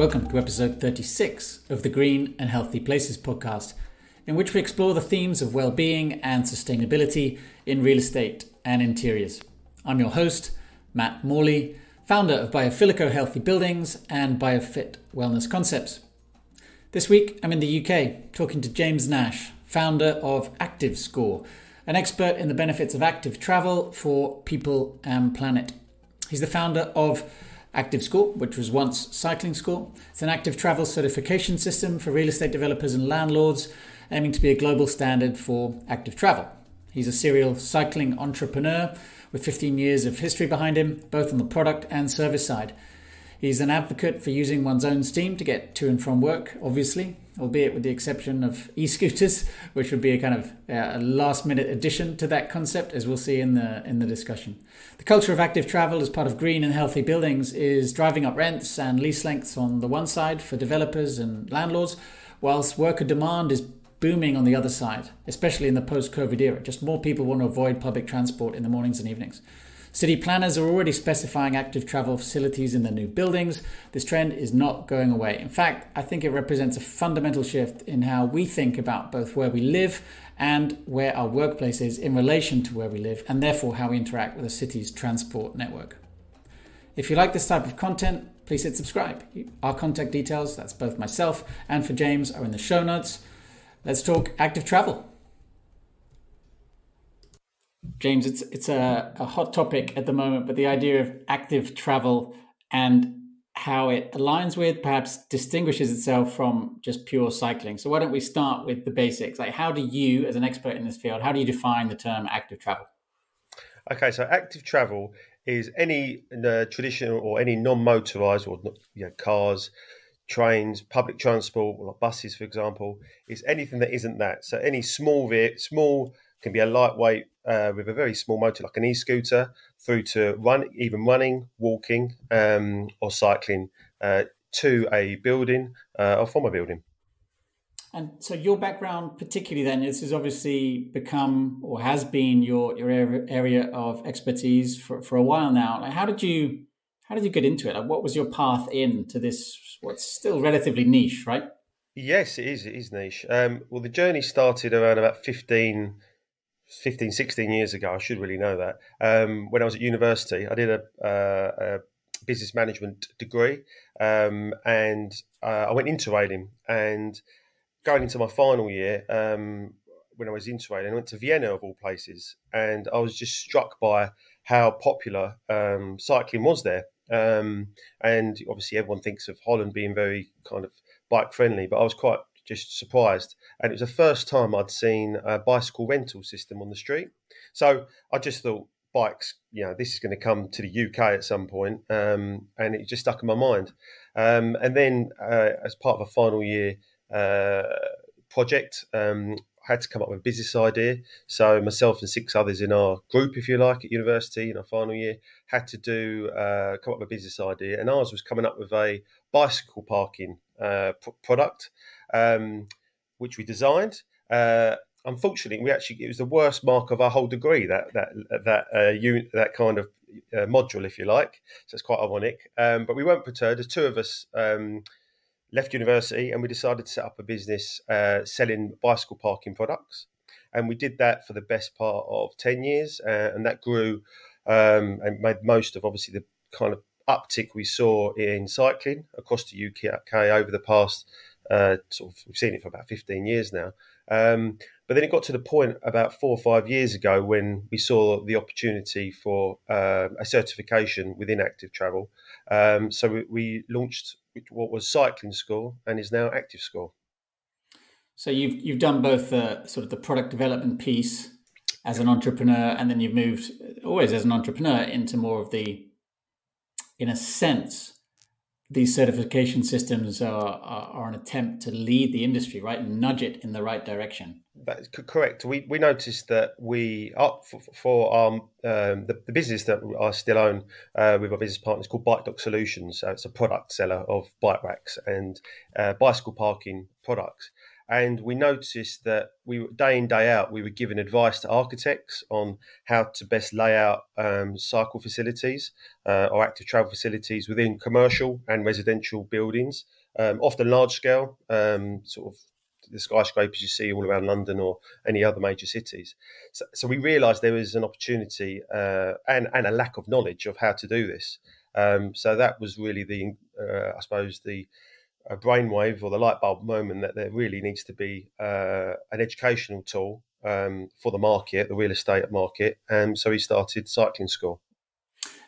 Welcome to episode 36 of the Green and Healthy Places podcast, in which we explore the themes of well-being and sustainability in real estate and interiors. I'm your host, Matt Morley, founder of Biophilico Healthy Buildings and BioFit Wellness Concepts. This week, I'm in the UK talking to James Nash, founder of ActiveScore, an expert in the benefits of active travel for people and planet. He's the founder of ActiveScore, which was once CyclingScore. It's an active travel certification system for real estate developers and landlords, aiming to be a global standard for active travel. He's a serial cycling entrepreneur with 15 years of history behind him, both on the product and service side. He's an advocate for using one's own steam to get to and from work, obviously, albeit with the exception of e-scooters, which would be a kind of a last-minute addition to that concept, as we'll see in the discussion. The culture of active travel as part of green and healthy buildings is driving up rents and lease lengths on the one side for developers and landlords, whilst worker demand is booming on the other side, especially in the post-COVID era. Just more people want to avoid public transport in the mornings and evenings. City planners are already specifying active travel facilities in their new buildings. This trend is not going away. In fact, I think it represents a fundamental shift in how we think about both where we live and where our workplace is in relation to where we live, and therefore how we interact with the city's transport network. If you like this type of content, please hit subscribe. Our contact details, that's both myself and for James, are in the show notes. Let's talk active travel. James, it's a hot topic at the moment, but the idea of active travel and how it aligns with, perhaps distinguishes itself from just pure cycling. So why don't we start with the basics? Like, how do you, as an expert in this field, how do you define the term active travel? Okay, so active travel is any traditional or any non-motorized or cars, trains, public transport, or buses, for example, is anything that isn't that. So any small can be a lightweight with a very small motor, like an e-scooter, through to running, walking, or cycling to a building or from a building. And so your background particularly then, this has obviously become or has been your area of expertise for a while now. Like, how did you get into it? Like, what was your path into this, what's still relatively niche, right? Yes, it is niche. Well, the journey started around about 16 years ago. I should really know that. When I was at university, I did a business management degree, and I went interrailing. And going into my final year, when I was interrailing, I went to Vienna of all places, and I was just struck by how popular cycling was there. And obviously, everyone thinks of Holland being very kind of bike friendly, but I was quite just surprised, and it was the first time I'd seen a bicycle rental system on the street. So I just thought, bikes, this is going to come to the UK at some point, and it just stuck in my mind. And then, as part of a final year project, I had to come up with a business idea. So myself and six others in our group, if you like, at university in our final year, had to come up with a business idea, and ours was coming up with a bicycle parking product, which we designed. Unfortunately, it was the worst mark of our whole degree, that kind of module, if you like. So it's quite ironic. But we weren't perturbed. There's two of us left university, and we decided to set up a business selling bicycle parking products. And we did that for the best part of 10 years, and that grew and made most of, obviously, the kind of uptick we saw in cycling across the UK over the past we've seen it for about 15 years now. But then it got to the point about 4 or 5 years ago when we saw the opportunity for a certification within active travel. So we launched what was CyclingScore and is now ActiveScore. So you've done both sort of the product development piece as an entrepreneur, and then you've moved always as an entrepreneur into more of the, in a sense, these certification systems are an attempt to lead the industry, right, and nudge it in the right direction. That's correct. We noticed that we up for our the business that I still own with our business partners called Bike Dock Solutions. So it's a product seller of bike racks and bicycle parking products. And we noticed that we, day in, day out, we were giving advice to architects on how to best lay out cycle facilities or active travel facilities within commercial and residential buildings, often large scale, sort of the skyscrapers you see all around London or any other major cities. So we realised there was an opportunity and a lack of knowledge of how to do this. So that was really the, I suppose, the brainwave or the light bulb moment that there really needs to be an educational tool for the market, the real estate market. And so he started CyclingScore.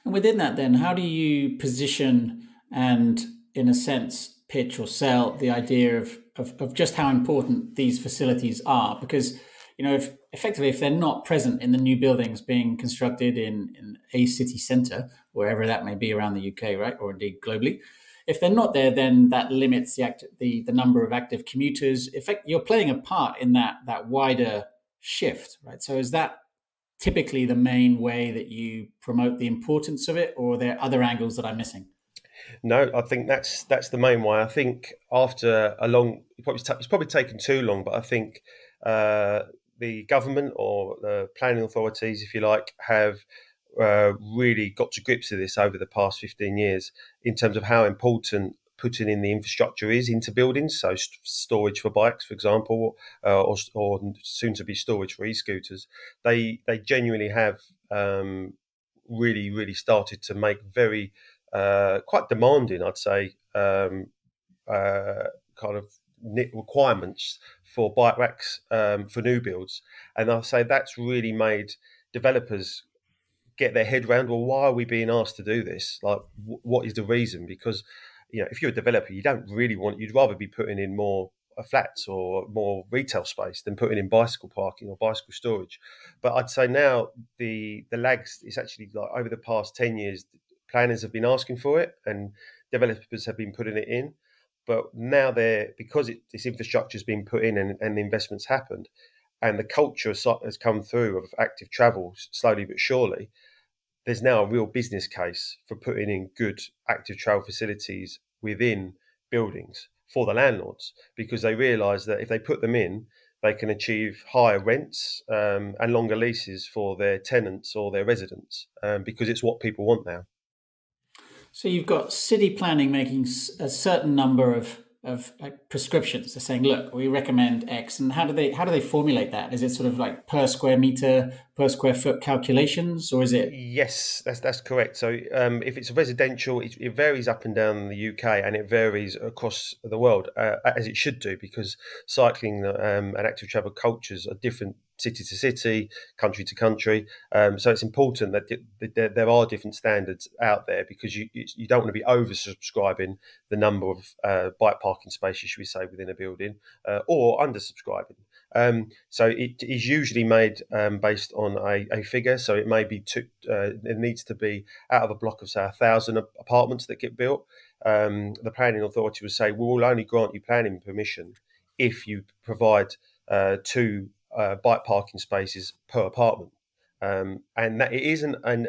And within that then, how do you position and, in a sense, pitch or sell the idea of just how important these facilities are? Because, you know, if effectively, if they're not present in the new buildings being constructed in a city centre, wherever that may be around the UK, right, or indeed globally, if they're not there, then that limits the number of active commuters. In fact, you're playing a part in that wider shift, right? So is that typically the main way that you promote the importance of it, or are there other angles that I'm missing? No, I think that's the main way. I think after a long, it's probably taken too long, but I think the government or the planning authorities, if you like, have really got to grips with this over the past 15 years in terms of how important putting in the infrastructure is into buildings. So storage for bikes, for example, or soon to be storage for e-scooters. They genuinely have really, really started to make very quite demanding, I'd say, kind of requirements for bike racks for new builds. And I'll say that's really made developers get their head around, well, why are we being asked to do this? Like, what is the reason? Because, you know, if you're a developer, you don't really want, you'd rather be putting in more flats or more retail space than putting in bicycle parking or bicycle storage. But I'd say now the lags, it's actually like over the past 10 years, planners have been asking for it and developers have been putting it in. But now because this infrastructure has been put in and the investment's happened, and the culture has come through of active travel slowly but surely, there's now a real business case for putting in good active travel facilities within buildings for the landlords, because they realise that if they put them in, they can achieve higher rents and longer leases for their tenants or their residents, because it's what people want now. So you've got city planning making a certain number of prescriptions. They're saying, look, we recommend X. And how do they formulate that? Is it sort of like per square meter, per square foot calculations, or is it? Yes, that's correct. So if it's residential, it varies up and down the UK, and it varies across the world, as it should do, because cycling and active travel cultures are different city to city, country to country. So it's important that there are different standards out there, because you don't want to be oversubscribing the number of bike parking spaces, should we say, within a building, or undersubscribing. So it is usually made based on a figure. So it may be it needs to be out of a block of, say, 1,000 apartments that get built. The planning authority will say, we'll only grant you planning permission if you provide two bike parking spaces per apartment. And that it isn't, and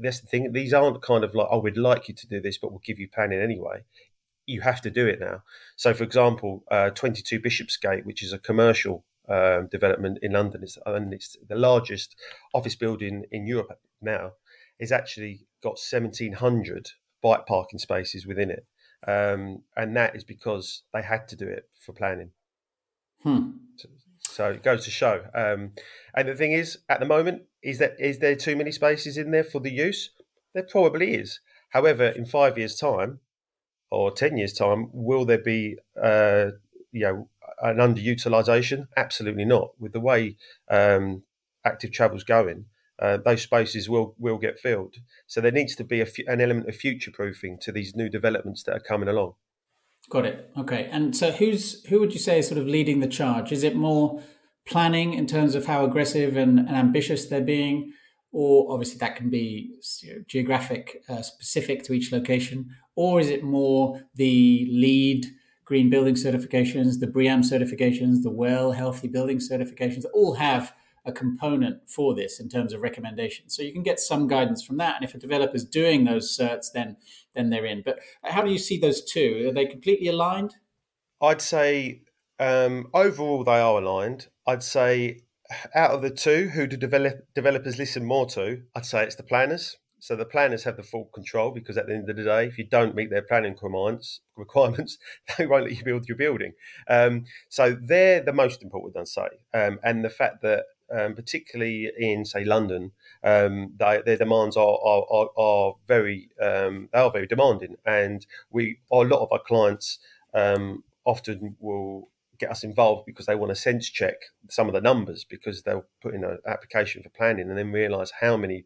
that's the thing, these aren't kind of like, oh, we'd like you to do this, but we'll give you planning anyway. You have to do it now. So, for example, 22 Bishopsgate, which is a commercial development in London, and it's the largest office building in Europe now, is actually got 1,700 bike parking spaces within it. And that is because they had to do it for planning. So it goes to show. And the thing is, at the moment, is there too many spaces in there for the use? There probably is. However, in 5 years' time or 10 years' time, will there be an underutilisation? Absolutely not. With the way active travel's going, those spaces will get filled. So there needs to be an element of future-proofing to these new developments that are coming along. Got it. Okay. And so who would you say is sort of leading the charge? Is it more planning in terms of how aggressive and ambitious they're being? Or obviously that can be geographic specific to each location. Or is it more the LEED green building certifications, the BREEAM certifications, the WELL healthy building certifications, that all have a component for this in terms of recommendations? So you can get some guidance from that. And if a developer's doing those certs, then they're in. But how do you see those two? Are they completely aligned? I'd say Overall, they are aligned. I'd say out of the two, who do developers listen more to? I'd say it's the planners. So the planners have the full control, because at the end of the day, if you don't meet their planning requirements, they won't let you build your building. So they're the most important, I'd say. And the fact that, particularly in, say, London, their demands are very demanding. And a lot of our clients often will get us involved because they want to sense check some of the numbers, because they'll put in an application for planning and then realise how many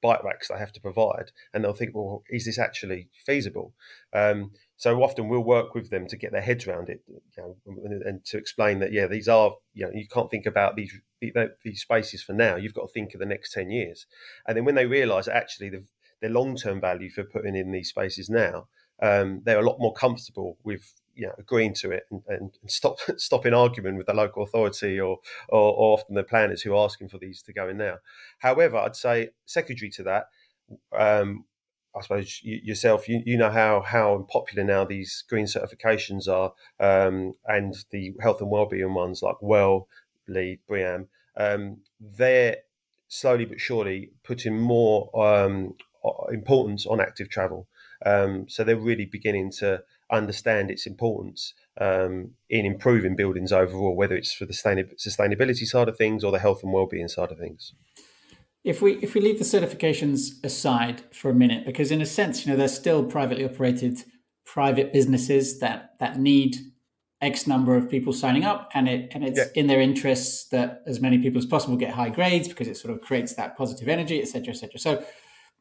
bike racks they have to provide, and they'll think, well, is this actually feasible? So often we'll work with them to get their heads around it, you know, and to explain that, yeah, these are, you know, you can't think about these spaces for now. You've got to think of the next 10 years. And then when they realise actually the long-term value for putting in these spaces now, they're a lot more comfortable with, you know, agreeing to it and stopping arguing with the local authority or often the planners who are asking for these to go in now. However, I'd say secondary to that, I suppose you know how unpopular now these green certifications are, and the health and wellbeing ones like WELL, LEED, BREEAM. They're slowly but surely putting more importance on active travel. So they're really beginning to understand its importance in improving buildings overall, whether it's for the sustainability side of things or the health and wellbeing side of things. If we leave the certifications aside for a minute, because in a sense, you know, they're still privately operated private businesses that need X number of people signing up, and it's in their interests that as many people as possible get high grades, because it sort of creates that positive energy, et cetera, et cetera. So,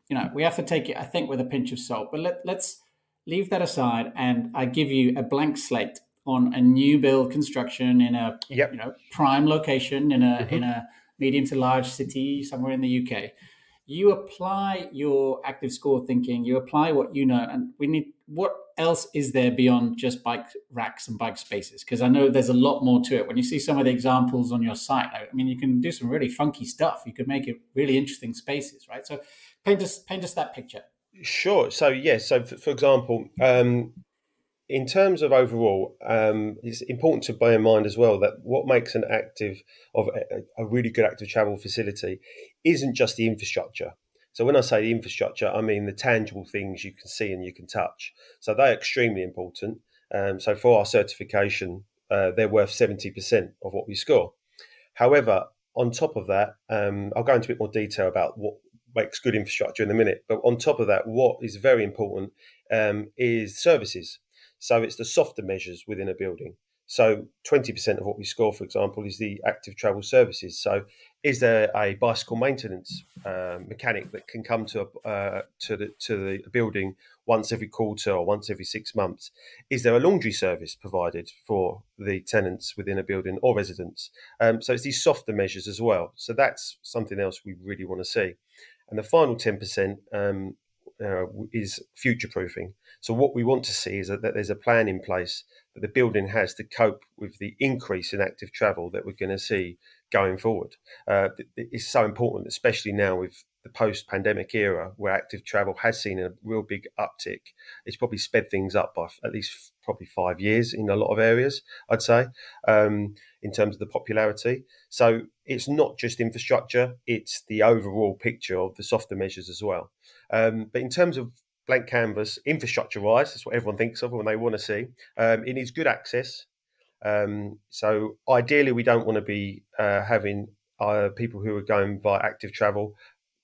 you know, we have to take it, I think, with a pinch of salt, but let's leave that aside, and I give you a blank slate on a new build construction in a you know, prime location in a medium to large city somewhere in the UK. You apply your ActiveScore thinking. You apply what you know, and we need. What else is there beyond just bike racks and bike spaces? Because I know there's a lot more to it. When you see some of the examples on your site, I mean, you can do some really funky stuff. You could make it really interesting spaces, right? So paint us that picture. Sure. So, yes. Yeah, so, for example, in terms of overall, it's important to bear in mind as well that what makes an a really good active travel facility isn't just the infrastructure. So when I say the infrastructure, I mean the tangible things you can see and you can touch. So they're extremely important. So for our certification, they're worth 70% of what we score. However, on top of that, I'll go into a bit more detail about what makes good infrastructure in a minute. But on top of that, what is very important is services. So it's the softer measures within a building. So 20% of what we score, for example, is the active travel services. So is there a bicycle maintenance mechanic that can come to the building once every quarter or once every 6 months? Is there a laundry service provided for the tenants within a building or residents? So it's these softer measures as well. So that's something else we really want to see. And the final 10% is future-proofing. So what we want to see is that there's a plan in place that the building has to cope with the increase in active travel that we're going to see going forward. It's so important, especially now with the post-pandemic era where active travel has seen a real big uptick. It's probably sped things up by at least probably 5 years in a lot of areas, I'd say, in terms of the popularity. So it's not just infrastructure, it's the overall picture of the softer measures as well. But in terms of blank canvas, infrastructure-wise, that's what everyone thinks of when they want to see. It needs good access. So ideally, we don't want to be having people who are going via active travel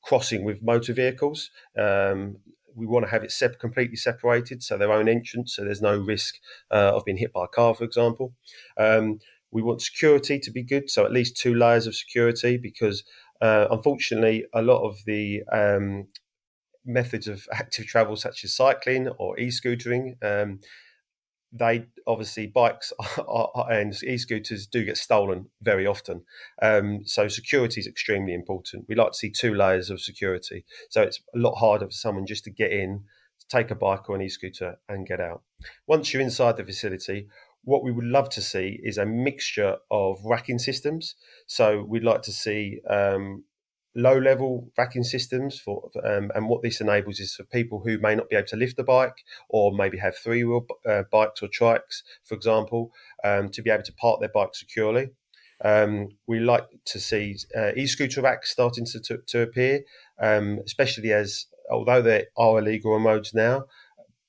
crossing with motor vehicles. We want to have it completely separated, so their own entrance, so there's no risk of being hit by a car, for example. We want security to be good, so at least 2 layers of security, because unfortunately, a lot of the methods of active travel, such as cycling or e-scootering, bikes and e-scooters do get stolen very often. So security is extremely important. We like to see 2 layers of security. So it's a lot harder for someone just to get in, to take a bike or an e-scooter and get out. Once you're inside the facility, what we would love to see is a mixture of racking systems. So we'd like to see low-level racking systems for, and what this enables is for people who may not be able to lift the bike or maybe have three-wheel bikes or trikes, for example, to be able to park their bike securely. We like to see e-scooter racks starting to appear, especially as, although they are illegal on roads now,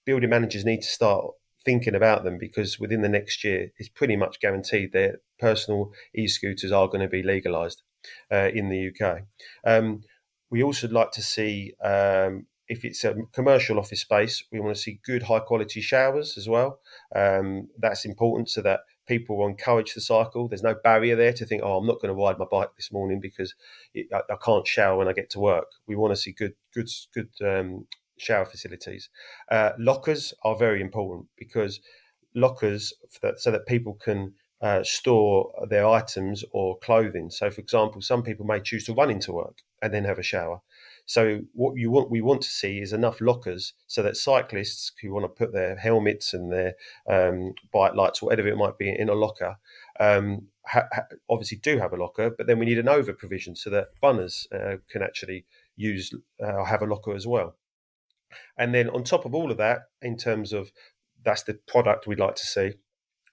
building managers need to start thinking about them, because within the next year, it's pretty much guaranteed that personal e-scooters are going to be legalised in the UK. We also like to see, if it's a commercial office space, we want to see good high-quality showers as well. That's important so that people are encouraged to cycle. There's no barrier there to think, oh, I'm not going to ride my bike this morning because I can't shower when I get to work. We want to see good shower facilities. Lockers are very important, because lockers so that people can store their items or clothing. So, for example, some people may choose to run into work and then have a shower. So what we want to see is enough lockers so that cyclists who want to put their helmets and their bike lights, whatever it might be, in a locker, obviously do have a locker, but then we need an over provision so that runners can actually use or have a locker as well. And then on top of all of that, in terms of that's the product we'd like to see,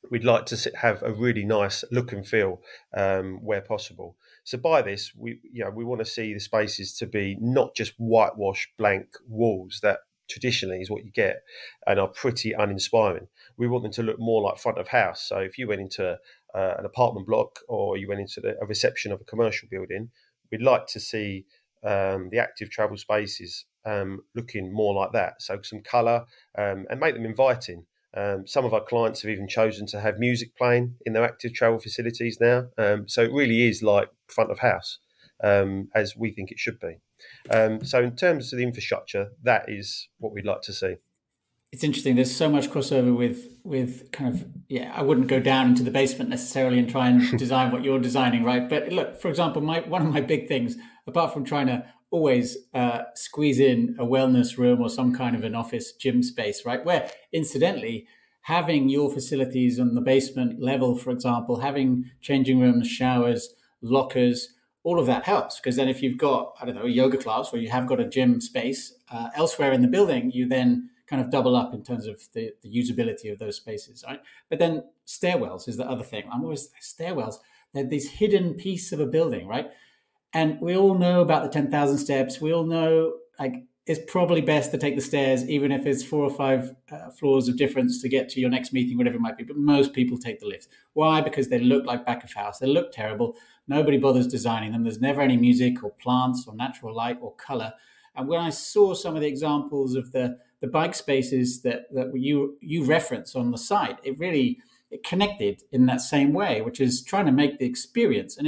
we'd like to have a really nice look and feel where possible. So by this, we want to see the spaces to be not just whitewashed blank walls that traditionally is what you get and are pretty uninspiring. We want them to look more like front of house. So if you went into an apartment block or you went into a reception of a commercial building, we'd like to see the active travel spaces looking more like that. So some colour and make them inviting. Some of our clients have even chosen to have music playing in their active travel facilities now. So it really is like front of house, as we think it should be. So in terms of the infrastructure, that is what we'd like to see. It's interesting. There's so much crossover with kind of, I wouldn't go down into the basement necessarily and try and design what you're designing, right? But look, for example, one of my big things, apart from trying to always squeeze in a wellness room or some kind of an office gym space, right? Where, incidentally, having your facilities on the basement level, for example, having changing rooms, showers, lockers, all of that helps. Because then if you've got, I don't know, a yoga class or you have got a gym space elsewhere in the building, you then kind of double up in terms of the usability of those spaces, right? But then stairwells is the other thing. I'm always, stairwells, they're this hidden piece of a building, right? And we all know about the 10,000 steps. We all know, like, it's probably best to take the stairs, even if it's 4 or 5 floors of difference to get to your next meeting, whatever it might be. But most people take the lift. Why? Because they look like back of house. They look terrible. Nobody bothers designing them. There's never any music or plants or natural light or color. And when I saw some of the examples of the bike spaces that you reference on the site, it really connected in that same way, which is trying to make the experience. And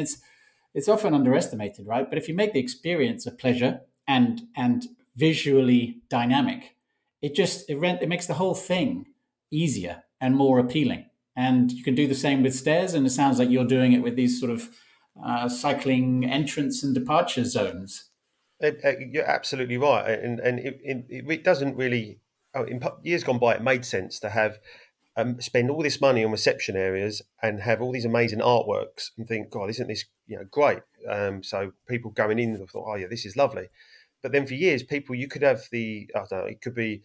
it's often underestimated, right? But if you make the experience a pleasure and visually dynamic, it makes the whole thing easier and more appealing. And you can do the same with stairs. And it sounds like you're doing it with these sort of cycling entrance and departure zones. You're absolutely right. And it doesn't really, in years gone by, it made sense to have spend all this money on reception areas and have all these amazing artworks and think, God, isn't this great? So people going in thought, oh yeah, this is lovely. But then for years, you could have it could be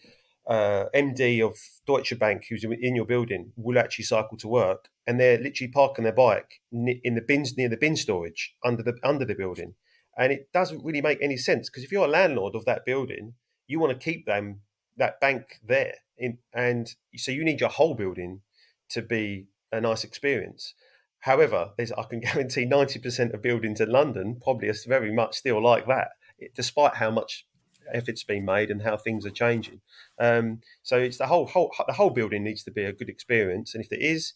MD of Deutsche Bank who's in your building will actually cycle to work, and they're literally parking their bike in the bins near the bin storage under the building, and it doesn't really make any sense, because if you're a landlord of that building, you want to keep that bank there. And so you need your whole building to be a nice experience. However, I can guarantee 90% of buildings in London probably are very much still like that, despite how much effort's been made and how things are changing. So it's the whole building needs to be a good experience. And if there is,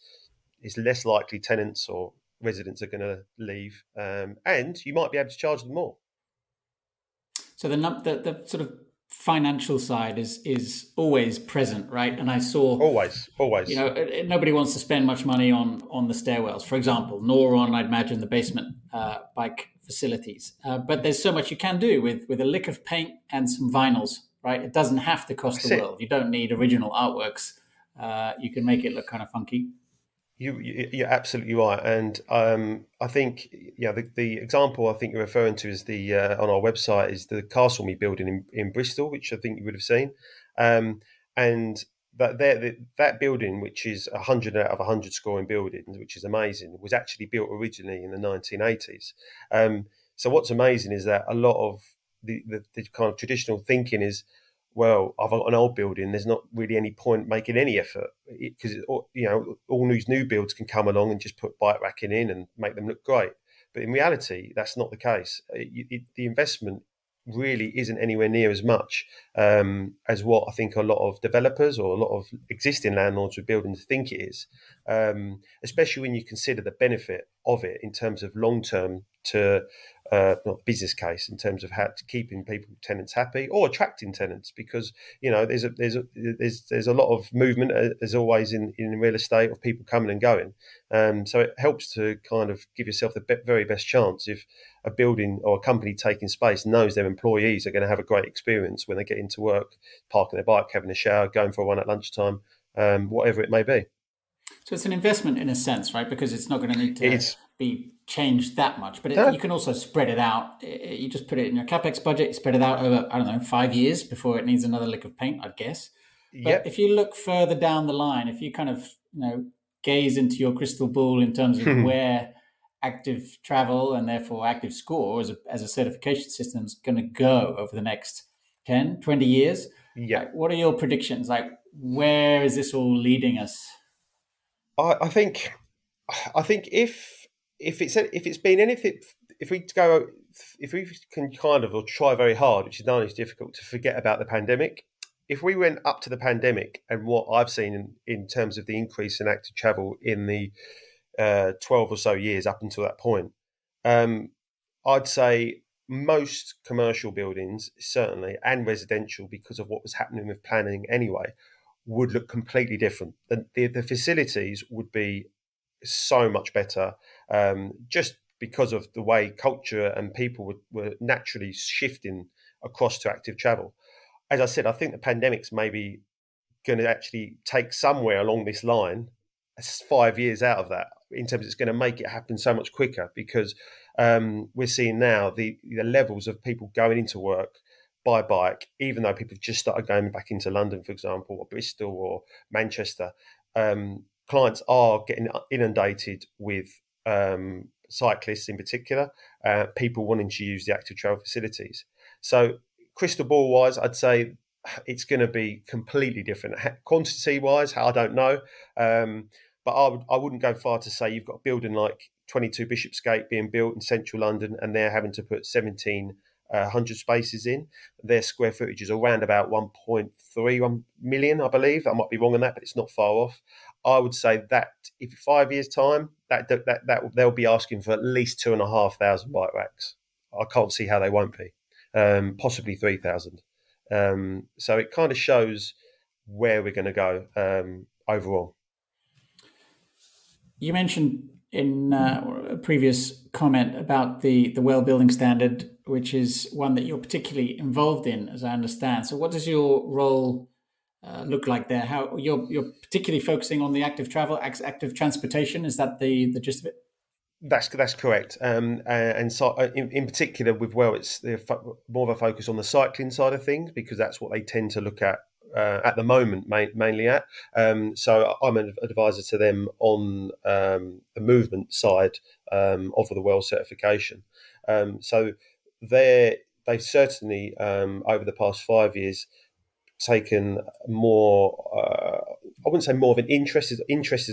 it's less likely tenants or residents are going to leave. And you might be able to charge them more. So the sort of financial side is always present, right? And I saw always nobody wants to spend much money on the stairwells, for example, nor on, I'd imagine, the basement bike facilities, but there's so much you can do with a lick of paint and some vinyls, right? It doesn't have to cost the world. You don't need original artworks. You can make it look kind of funky. You're absolutely right, and I think the example I think you're referring to is the on our website is the Castle Me building in Bristol, which I think you would have seen, and that building, which is 100 out of 100 scoring buildings, which is amazing, was actually built originally in the 1980s. So what's amazing is that a lot of the kind of traditional thinking is, well, I've got an old building, there's not really any point making any effort because, all these new builds can come along and just put bike racking in and make them look great. But in reality, that's not the case. The investment really isn't anywhere near as much as what I think a lot of developers or a lot of existing landlords with buildings think it is, especially when you consider the benefit of it in terms of long-term to not business case in terms of how to keeping tenants happy or attracting tenants, because there's a lot of movement as always in real estate of people coming and going. So it helps to kind of give yourself the very best chance if a building or a company taking space knows their employees are going to have a great experience when they get into work, parking their bike, having a shower, going for a run at lunchtime, whatever it may be. So it's an investment in a sense, right? Because it's not going to need to be changed that much, but you can also spread it out. You just put it in your CapEx budget, spread it out over, 5 years before it needs another lick of paint, I'd guess. But if you look further down the line, if you kind of, gaze into your crystal ball in terms of where active travel and therefore active score as a certification system is going to go over the next 10, 20 years. Yeah. What are your predictions? Where is this all leading us? I think if we can kind of, or try very hard, which is not as difficult, to forget about the pandemic. If we went up to the pandemic and what I've seen in terms of the increase in active travel in the 12 or so years up until that point, I'd say most commercial buildings, certainly, and residential, because of what was happening with planning anyway, would look completely different. The facilities would be so much better, just because of the way culture and people were naturally shifting across to active travel. As I said, I think the pandemic's maybe going to actually take somewhere along this line 5 years out of that, in terms of it's going to make it happen so much quicker, because we're seeing now the levels of people going into work by bike, even though people have just started going back into London, for example, or Bristol or Manchester. Clients are getting inundated with cyclists in particular, people wanting to use the active travel facilities. So crystal ball wise, I'd say it's going to be completely different. Quantity wise, I don't know. But I wouldn't go far to say you've got a building like 22 Bishopsgate being built in central London and they're having to put 1,700 spaces in. Their square footage is around about 1.31 million, I believe. I might be wrong on that, but it's not far off. I would say that if 5 years time, that they'll be asking for at least 2,500 bike racks. I can't see how they won't be, possibly 3,000. So it kind of shows where we're going to go overall. You mentioned in a previous comment about the WELL building standard, which is one that you're particularly involved in, as I understand. So what does your role look like there? How you're particularly focusing on the active travel, active transportation? Is that the gist of it? That's correct. And so in particular with WELL, it's more of a focus on the cycling side of things, because that's what they tend to look at the moment, mainly at. So I'm an advisor to them on the movement side of the WELL certification. So they've certainly, over the past 5 years, taken more, I wouldn't say more of an interest is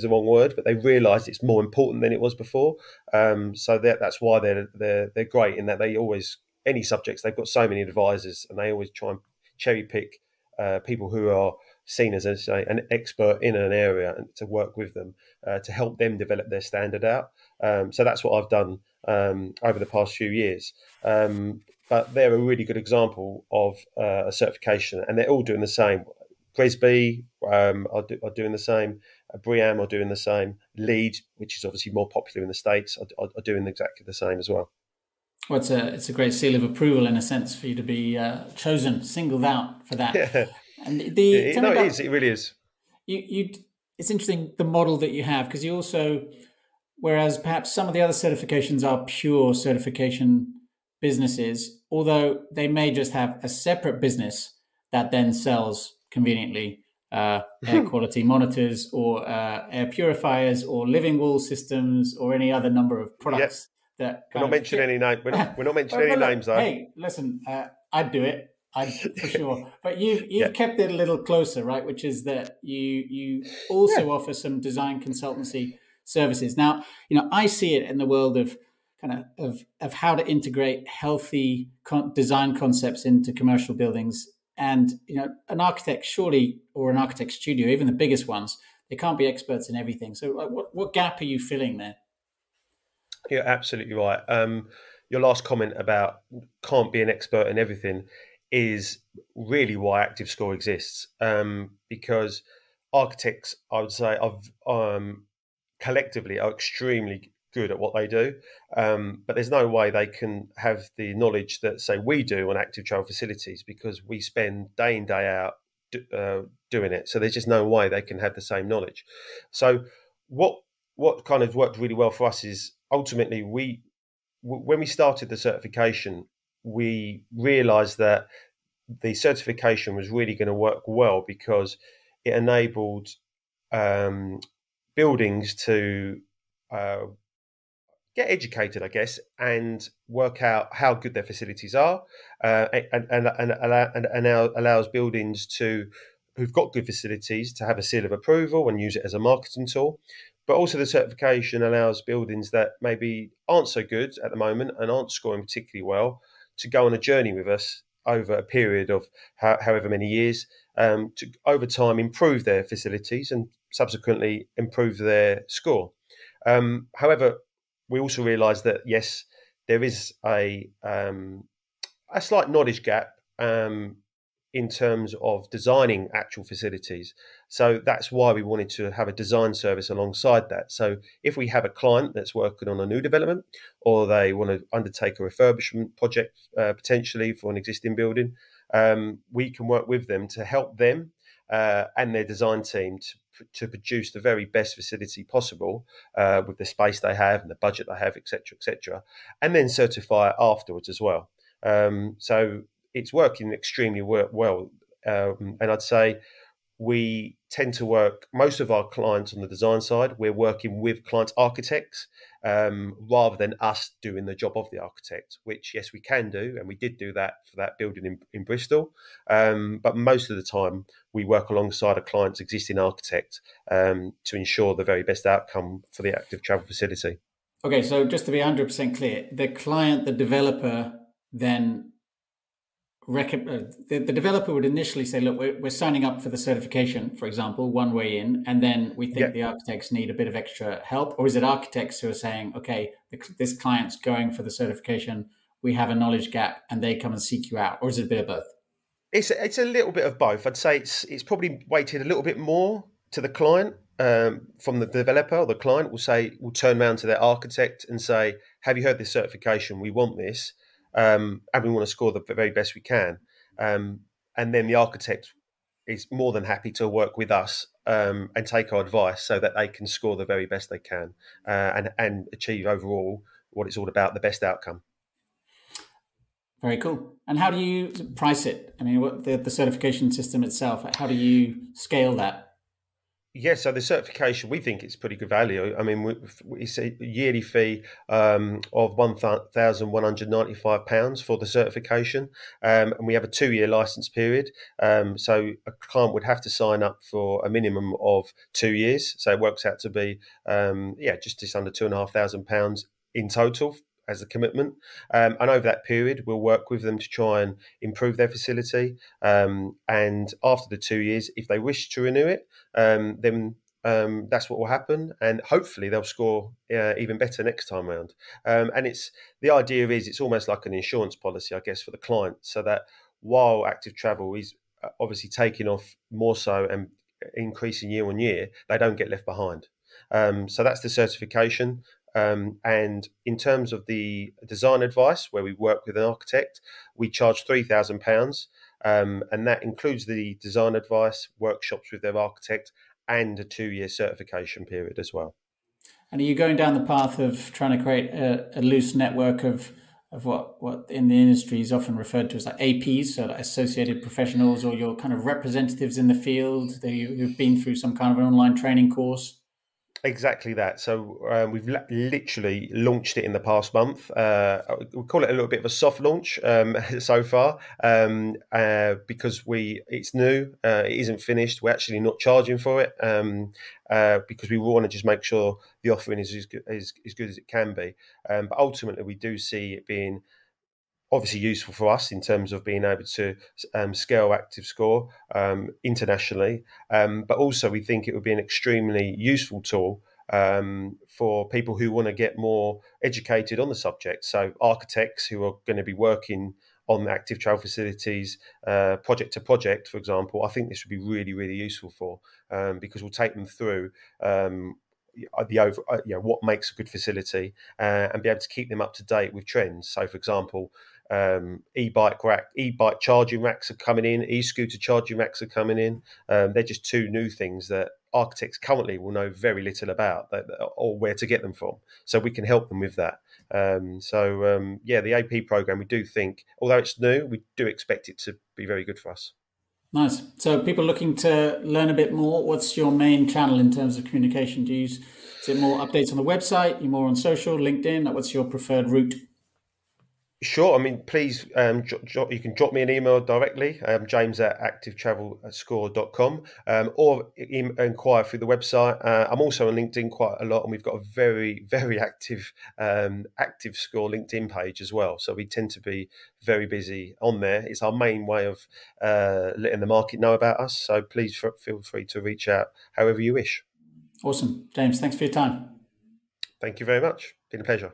the wrong word, but they realised it's more important than it was before. So that's why they're great, in that they always, any subjects, they've got so many advisors and they always try and cherry pick people who are seen as an expert in an area, and to work with them to help them develop their standard out. So that's what I've done over the past few years. But they're a really good example of a certification, and they're all doing the same. GRESB are doing the same. BREEAM are doing the same. LEED, which is obviously more popular in the States, are doing exactly the same as well. Well, it's a great seal of approval, in a sense, for you to be chosen, singled out for that. Yeah. And it really is. You it's interesting the model that you have, because you also, whereas perhaps some of the other certifications are pure certification businesses, although they may just have a separate business that then sells conveniently air quality monitors or air purifiers or living wall systems or any other number of products. That we're not mentioning any names. We're not mentioning any names, though. Hey, listen, I'd do it. For sure. But you've kept it a little closer, right? Which is that you also offer some design consultancy services. Now, you know, I see it in the world of kind of how to integrate healthy design concepts into commercial buildings. And, you know, an architect surely, or an architect studio, even the biggest ones, they can't be experts in everything. So what gap are you filling there? You're absolutely right. Your last comment about can't be an expert in everything is really why ActiveScore exists, because architects, I would say, collectively are extremely good at what they do, but there's no way they can have the knowledge that, say, we do on active trail facilities, because we spend day in, day out doing it. So there's just no way they can have the same knowledge. So what kind of worked really well for us is ultimately when we started the certification, we realized that the certification was really going to work well because it enabled buildings to get educated, I guess, and work out how good their facilities are, and allows buildings to who've got good facilities to have a seal of approval and use it as a marketing tool. But also the certification allows buildings that maybe aren't so good at the moment and aren't scoring particularly well to go on a journey with us over a period of however many years, to over time improve their facilities and subsequently improve their score. However, we also realised that, yes, there is a slight knowledge gap in terms of designing actual facilities. So that's why we wanted to have a design service alongside that. So if we have a client that's working on a new development, or they want to undertake a refurbishment project potentially for an existing building, we can work with them to help them and their design team to produce the very best facility possible with the space they have and the budget they have, et cetera, and then certify it afterwards as well. So it's working extremely well. And I'd say we tend to work, most of our clients on the design side, we're working with clients' architects rather than us doing the job of the architect, which, yes, we can do. And we did do that for that building in Bristol. But most of the time we work alongside a client's existing architect to ensure the very best outcome for the active travel facility. Okay, so just to be 100% clear, the client, the developer, then the developer would initially say, look, we're signing up for the certification, for example, one way in, and then we think the architects need a bit of extra help. Or is it architects who are saying, okay, this client's going for the certification, we have a knowledge gap, and they come and seek you out? Or is it a bit of both? It's a little bit of both. I'd say it's probably weighted a little bit more to the client. From the developer or the client will turn around to their architect and say, have you heard this certification? We want this. And we want to score the very best we can. And then the architect is more than happy to work with us and take our advice so that they can score the very best they can and achieve overall what it's all about, the best outcome. Very cool. And how do you price it? I mean, what the certification system itself, how do you scale that? Yeah, so the certification, we think it's pretty good value. I mean, it's a yearly fee of £1,195 for the certification, and we have a 2-year licence period. So a client would have to sign up for a minimum of 2 years. So it works out to be, just under £2,500 in total as a commitment. And over that period, we'll work with them to try and improve their facility. And after the 2 years, if they wish to renew it, then that's what will happen. And hopefully they'll score even better next time around. And the idea is it's almost like an insurance policy, I guess, for the client, so that while active travel is obviously taking off more so and increasing year on year, they don't get left behind. So that's the certification. And in terms of the design advice, where we work with an architect, we charge £3,000, and that includes the design advice, workshops with their architect, and a 2-year certification period as well. And are you going down the path of trying to create a loose network of what in the industry is often referred to as like APs, so like associated professionals, or your kind of representatives in the field who've been through some kind of an online training course? Exactly that. So we've literally launched it in the past month. We call it a little bit of a soft launch so far because it's new. It isn't finished. We're actually not charging for it because we want to just make sure the offering is as good as it can be. But ultimately, we do see it being obviously useful for us in terms of being able to scale ActiveScore internationally, but also we think it would be an extremely useful tool for people who want to get more educated on the subject. So architects who are going to be working on active trail facilities, project to project, for example, I think this would be really, really useful for because we'll take them through what makes a good facility and be able to keep them up to date with trends. So, for example, e-bike charging racks are coming in, e-scooter charging racks are coming in. They're just two new things that architects currently will know very little about or where to get them from. So we can help them with that. The AP program, we do think, although it's new, we do expect it to be very good for us. Nice. So people looking to learn a bit more, what's your main channel in terms of communication? Do you use more updates on the website? You're more on social, LinkedIn? What's your preferred route? Sure. I mean, please, you can drop me an email directly, james@activetravelscore.com, or inquire through the website. I'm also on LinkedIn quite a lot, and we've got a very, very active ActiveScore LinkedIn page as well. So we tend to be very busy on there. It's our main way of letting the market know about us. So please feel free to reach out however you wish. Awesome. James, thanks for your time. Thank you very much. Been a pleasure.